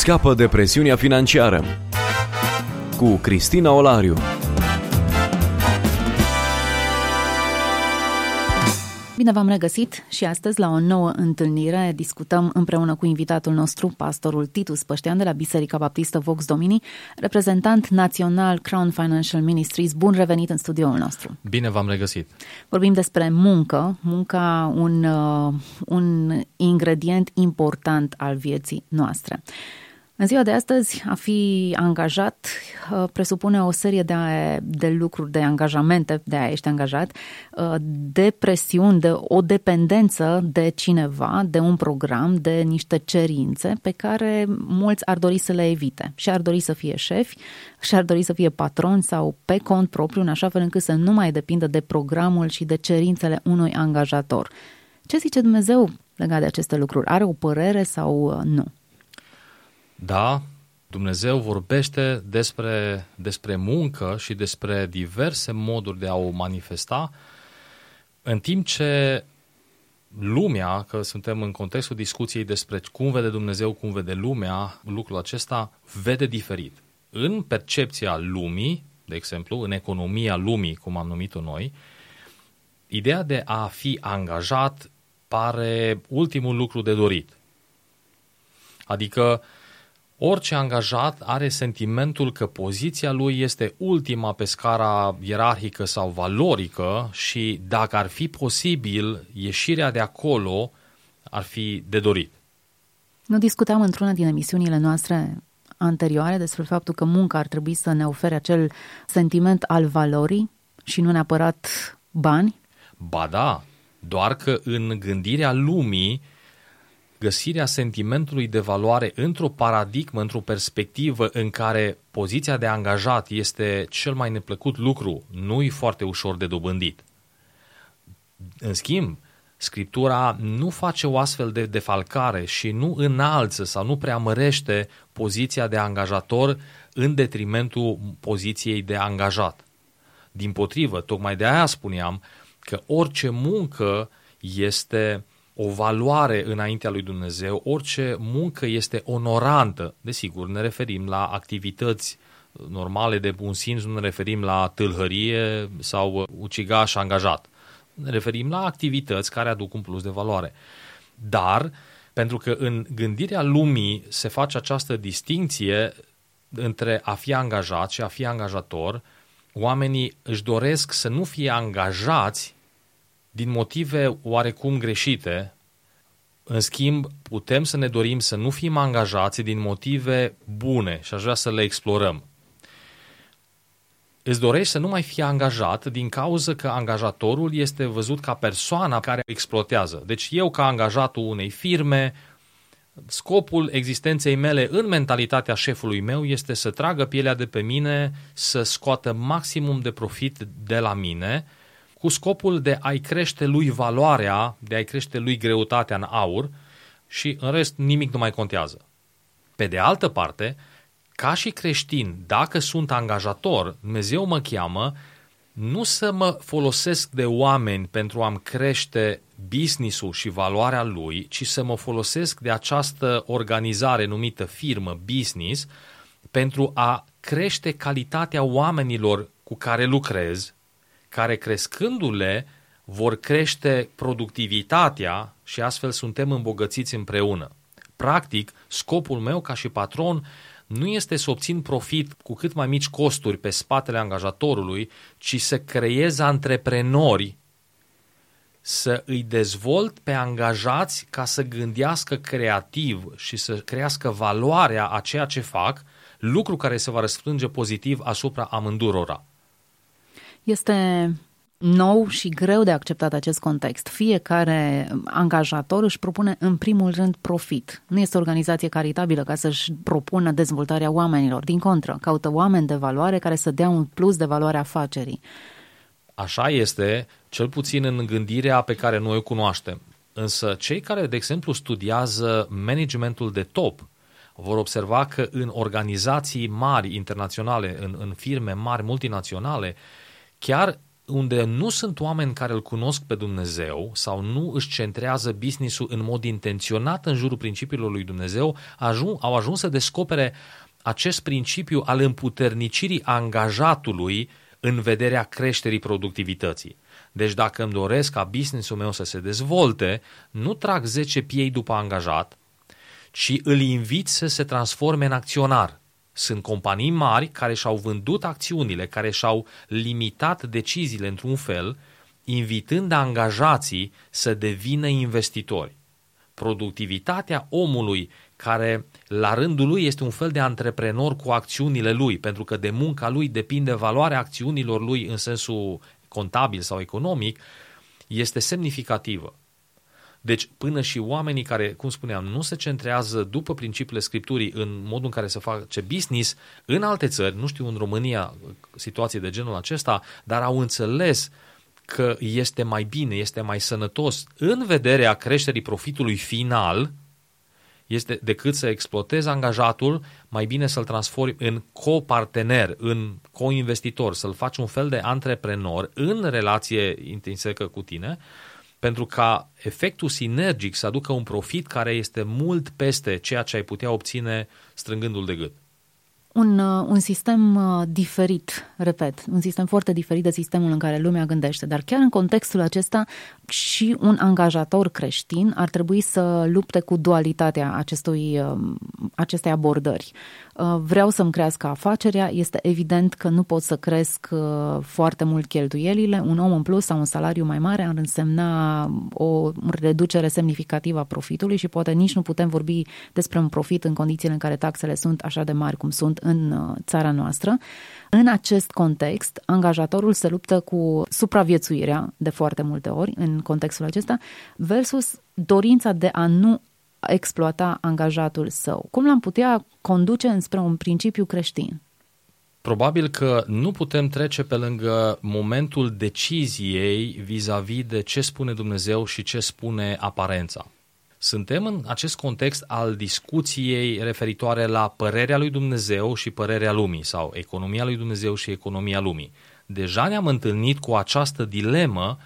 Scapă de presiunea financiară cu Cristina Olariu. Bine v-am regăsit și astăzi la o nouă întâlnire discutăm împreună cu invitatul nostru, pastorul Titus Paștean de la Biserica Baptistă Vox Domini, reprezentant național Crown Financial Ministries. Bun revenit în studioul nostru! Bine v-am regăsit! Vorbim despre muncă, munca un ingredient important al vieții noastre. În ziua de astăzi, a fi angajat presupune o serie de lucruri, de angajamente, de a ești angajat, de presiuni, de o dependență de cineva, de un program, de niște cerințe pe care mulți ar dori să le evite și ar dori să fie șefi și ar dori să fie patroni sau pe cont propriu, în așa fel încât să nu mai depindă de programul și de cerințele unui angajator. Ce zice Dumnezeu legat de aceste lucruri? Are o părere sau nu? Da, Dumnezeu vorbește despre muncă și despre diverse moduri de a o manifesta, în timp ce lumea, că suntem în contextul discuției despre cum vede Dumnezeu, cum vede lumea, lucrul acesta vede diferit. În percepția lumii, de exemplu, în economia lumii, cum am numit-o noi, ideea de a fi angajat pare ultimul lucru de dorit. Adică orice angajat are sentimentul că poziția lui este ultima pe scara ierarhică sau valorică și dacă ar fi posibil, ieșirea de acolo ar fi de dorit. Nu discutam într-una din emisiunile noastre anterioare despre faptul că munca ar trebui să ne ofere acel sentiment al valorii și nu neapărat bani? Ba da, doar că în gândirea lumii, găsirea sentimentului de valoare într-o paradigmă, într-o perspectivă în care poziția de angajat este cel mai neplăcut lucru, nu-i foarte ușor de dobândit. În schimb, Scriptura nu face o astfel de defalcare și nu înalță sau nu preamărește poziția de angajator în detrimentul poziției de angajat. Dimpotrivă, tocmai de aia spuneam că orice muncă este o valoare înaintea lui Dumnezeu, orice muncă este onorantă. Desigur, ne referim la activități normale de bun simț, nu ne referim la tâlhărie sau ucigaș angajat. Ne referim la activități care aduc un plus de valoare. Dar, pentru că în gândirea lumii se face această distinție între a fi angajat și a fi angajator, oamenii își doresc să nu fie angajați din motive oarecum greșite. În schimb, putem să ne dorim să nu fim angajați din motive bune și aș vrea să le explorăm. Îți dorești să nu mai fii angajat din cauza că angajatorul este văzut ca persoana care exploatează. Deci eu, ca angajatul unei firme, scopul existenței mele în mentalitatea șefului meu este să tragă pielea de pe mine, să scoată maximum de profit de la mine, cu scopul de a-i crește lui valoarea, de a-i crește lui greutatea în aur și în rest nimic nu mai contează. Pe de altă parte, ca și creștin, dacă sunt angajator, Dumnezeu mă cheamă nu să mă folosesc de oameni pentru a-mi crește business-ul și valoarea lui, ci să mă folosesc de această organizare numită firmă, business, pentru a crește calitatea oamenilor cu care lucrez, care crescându-le vor crește productivitatea și astfel suntem îmbogățiți împreună. Practic, scopul meu ca și patron nu este să obțin profit cu cât mai mici costuri pe spatele angajatorului, ci să creez antreprenori, să îi dezvolt pe angajați ca să gândească creativ și să crească valoarea a ceea ce fac, lucru care se va răsfrânge pozitiv asupra amândurora. Este nou și greu de acceptat acest context. Fiecare angajator își propune în primul rând profit. Nu este o organizație caritabilă ca să-și propună dezvoltarea oamenilor. Din contră, caută oameni de valoare care să dea un plus de valoare afacerii. Așa este, cel puțin în gândirea pe care noi o cunoaștem. Însă cei care, de exemplu, studiază managementul de top vor observa că în organizații mari internaționale, în firme mari multinaționale, chiar unde nu sunt oameni care îl cunosc pe Dumnezeu sau nu își centrează business-ul în mod intenționat în jurul principiilor lui Dumnezeu, au ajuns să descopere acest principiu al împuternicirii angajatului în vederea creșterii productivității. Deci dacă îmi doresc ca business-ul meu să se dezvolte, nu trag 10 piei după angajat, ci îl invit să se transforme în acționar. Sunt companii mari care și-au vândut acțiunile, care și-au limitat deciziile într-un fel, invitând angajații să devină investitori. Productivitatea omului care la rândul lui este un fel de antreprenor cu acțiunile lui, pentru că de munca lui depinde valoarea acțiunilor lui în sensul contabil sau economic, este semnificativă. Deci până și oamenii care, cum spuneam, nu se centrează după principiile Scripturii în modul în care se face business, în alte țări, nu știu în România situații de genul acesta, dar au înțeles că este mai bine, este mai sănătos în vederea creșterii profitului final, este decât să exploatezi angajatul, mai bine să-l transformi în copartener, în coinvestitor, să-l faci un fel de antreprenor în relație intrinsecă cu tine, pentru ca efectul sinergic să aducă un profit care este mult peste ceea ce ai putea obține strângându-l de gât. Un sistem diferit, repet, un sistem foarte diferit de sistemul în care lumea gândește, dar chiar în contextul acesta și un angajator creștin ar trebui să lupte cu dualitatea acestei abordări. Vreau să-mi crească afacerea, este evident că nu pot să cresc foarte mult cheltuielile, un om în plus sau un salariu mai mare ar însemna o reducere semnificativă a profitului și poate nici nu putem vorbi despre un profit în condițiile în care taxele sunt așa de mari cum sunt în țara noastră. În acest context, angajatorul se luptă cu supraviețuirea de foarte multe ori în contextul acesta versus dorința de a nu exploata angajatul său. Cum l-am putea conduce înspre un principiu creștin? Probabil că nu putem trece pe lângă momentul deciziei vis-a-vis de ce spune Dumnezeu și ce spune aparența. Suntem în acest context al discuției referitoare la părerea lui Dumnezeu și părerea lumii sau economia lui Dumnezeu și economia lumii. Deja ne-am întâlnit cu această dilemă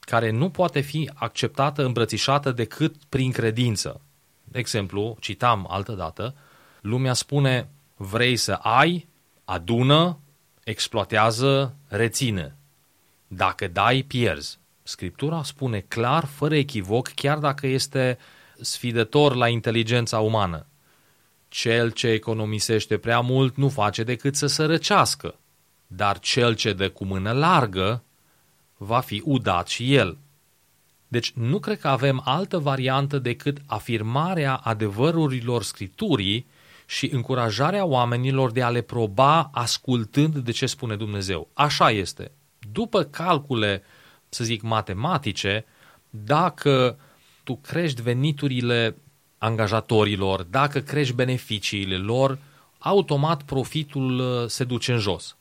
care nu poate fi acceptată, îmbrățișată decât prin credință. De exemplu, citam altădată, lumea spune, vrei să ai, adună, exploatează, reține. Dacă dai, pierzi. Scriptura spune clar, fără echivoc, chiar dacă este sfidător la inteligența umană. Cel ce economisește prea mult nu face decât să sărăcească, dar cel ce dă cu mână largă va fi udat și el. Deci nu cred că avem altă variantă decât afirmarea adevărurilor Scripturii și încurajarea oamenilor de a le proba ascultând de ce spune Dumnezeu. Așa este. După calcule, să zic, matematice, dacă tu crești veniturile angajatorilor, dacă crești beneficiile lor, automat profitul se duce în jos.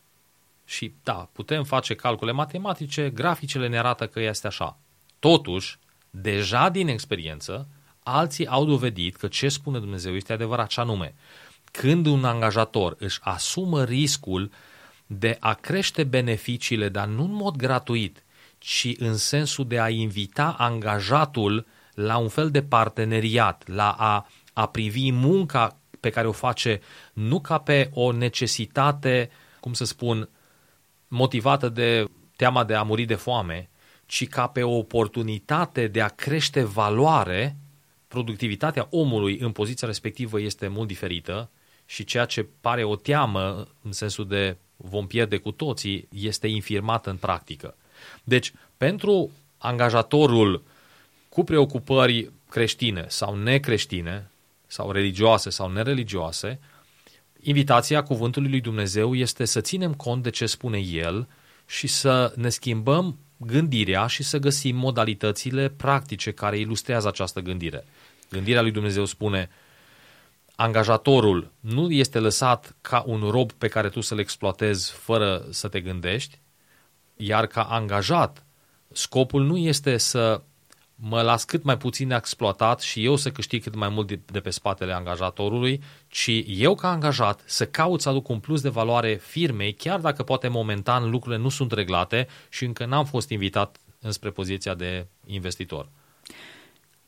Și da, putem face calcule matematice, graficele ne arată că este așa. Totuși, deja din experiență, alții au dovedit că ce spune Dumnezeu este adevărat, și anume, când un angajator își asumă riscul de a crește beneficiile, dar nu în mod gratuit, ci în sensul de a invita angajatul la un fel de parteneriat, la a privi munca pe care o face nu ca pe o necesitate, cum să spun, motivată de teama de a muri de foame, ci ca pe o oportunitate de a crește valoare, productivitatea omului în poziția respectivă este mult diferită și ceea ce pare o teamă, în sensul de vom pierde cu toții, este infirmată în practică. Deci, pentru angajatorul cu preocupări creștine sau necreștine, sau religioase sau nereligioase, invitația cuvântului lui Dumnezeu este să ținem cont de ce spune El și să ne schimbăm gândirea și să găsim modalitățile practice care ilustrează această gândire. Gândirea lui Dumnezeu spune, angajatorul nu este lăsat ca un rob pe care tu să-l exploatezi fără să te gândești, iar ca angajat, scopul nu este să mă las cât mai puțin exploatat și eu să câștig cât mai mult de pe spatele angajatorului, ci eu ca angajat să caut să aduc un plus de valoare firmei, chiar dacă poate momentan lucrurile nu sunt reglate și încă n-am fost invitat înspre poziția de investitor.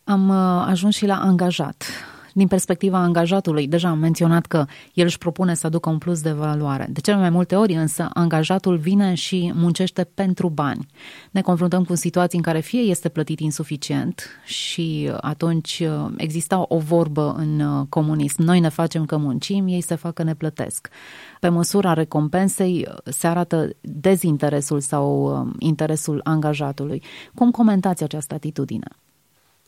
Am ajuns și la angajat. Din perspectiva angajatului, deja am menționat că el își propune să aducă un plus de valoare. De cele mai multe ori însă, angajatul vine și muncește pentru bani. Ne confruntăm cu situații în care fie este plătit insuficient și atunci exista o vorbă în comunism. Noi ne facem că muncim, ei se fac că ne plătesc. Pe măsura recompensei se arată dezinteresul sau interesul angajatului. Cum comentați această atitudine?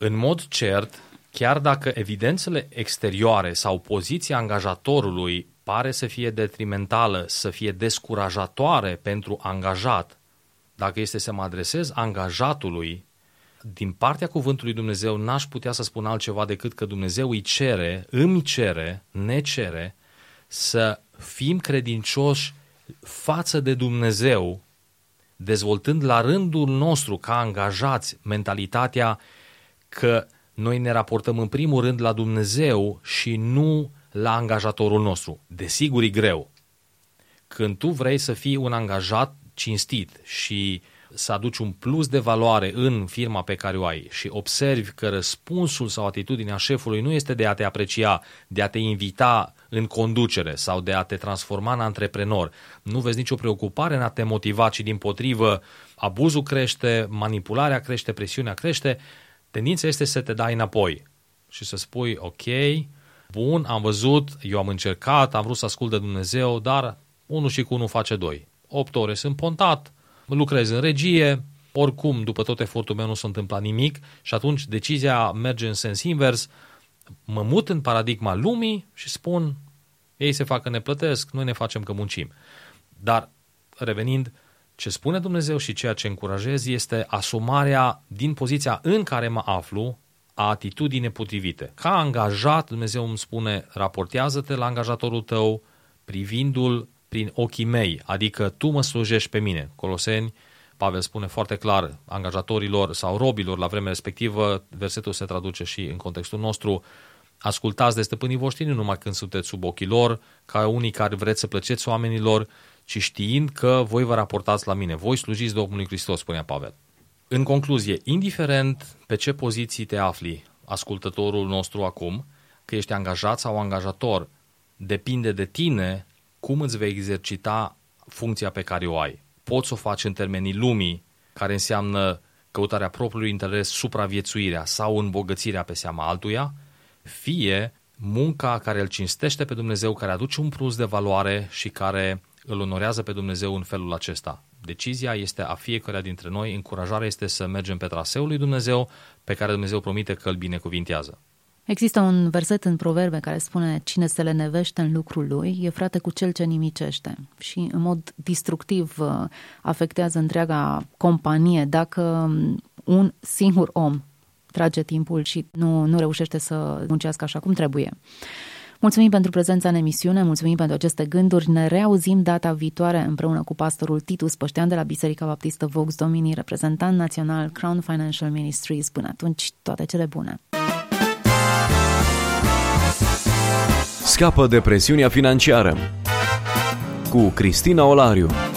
În mod cert, chiar dacă evidențele exterioare sau poziția angajatorului pare să fie detrimentală, să fie descurajatoare pentru angajat, dacă este să mă adresez angajatului, din partea cuvântului Dumnezeu n-aș putea să spun altceva decât că Dumnezeu ne cere să fim credincioși față de Dumnezeu, dezvoltând la rândul nostru ca angajați mentalitatea că noi ne raportăm în primul rând la Dumnezeu și nu la angajatorul nostru. Desigur, e greu. Când tu vrei să fii un angajat cinstit și să aduci un plus de valoare în firma pe care o ai și observi că răspunsul sau atitudinea șefului nu este de a te aprecia, de a te invita în conducere sau de a te transforma în antreprenor, nu vezi nicio preocupare în a te motiva, ci dimpotrivă abuzul crește, manipularea crește, presiunea crește, tendința este să te dai înapoi și să spui, ok, bun, am văzut, eu am încercat, am vrut să ascult de Dumnezeu, dar 1 și cu 1 face 2. 8 ore sunt pontat, lucrez în regie, oricum, după tot efortul meu nu s-a întâmplat nimic și atunci decizia merge în sens invers, mă mut în paradigma lumii și spun, ei se fac că ne plătesc, noi ne facem că muncim. Dar, revenind, ce spune Dumnezeu și ceea ce încurajez este asumarea din poziția în care mă aflu a atitudini nepotrivite. Ca angajat, Dumnezeu îmi spune, raportează-te la angajatorul tău privindu-l prin ochii mei, adică tu mă slujești pe mine. Coloseni, Pavel spune foarte clar angajatorilor sau robilor la vremea respectivă, versetul se traduce și în contextul nostru, ascultați de stăpânii voștri nu numai când sunteți sub ochii lor, ca unii care vreți să plăceți oamenilor, ci știind că voi vă raportați la mine, voi slujiți Domnului Hristos, spunea Pavel. În concluzie, indiferent pe ce poziții te afli, ascultătorul nostru acum, că ești angajat sau angajator, depinde de tine cum îți vei exercita funcția pe care o ai. Poți să o faci în termenii lumii, care înseamnă căutarea propriului interes, supraviețuirea sau îmbogățirea pe seama altuia, fie munca care îl cinstește pe Dumnezeu, care aduce un plus de valoare și care îl onorează pe Dumnezeu în felul acesta. Decizia este a fiecăruia dintre noi, încurajarea este să mergem pe traseul lui Dumnezeu, pe care Dumnezeu promite că îl binecuvintează. Există un verset în Proverbe care spune, cine se lenevește în lucrul lui e frate cu cel ce nimicește și în mod destructiv afectează întreaga companie dacă un singur om trage timpul și nu reușește să muncească așa cum trebuie. Mulțumim pentru prezența în emisiune, mulțumim pentru aceste gânduri. Ne reauzim data viitoare împreună cu pastorul Titus Paștean de la Biserica Baptistă Vox Domini, reprezentant național Crown Financial Ministries. Până atunci, toate cele bune! Scapă de presiunea financiară cu Cristina Olariu.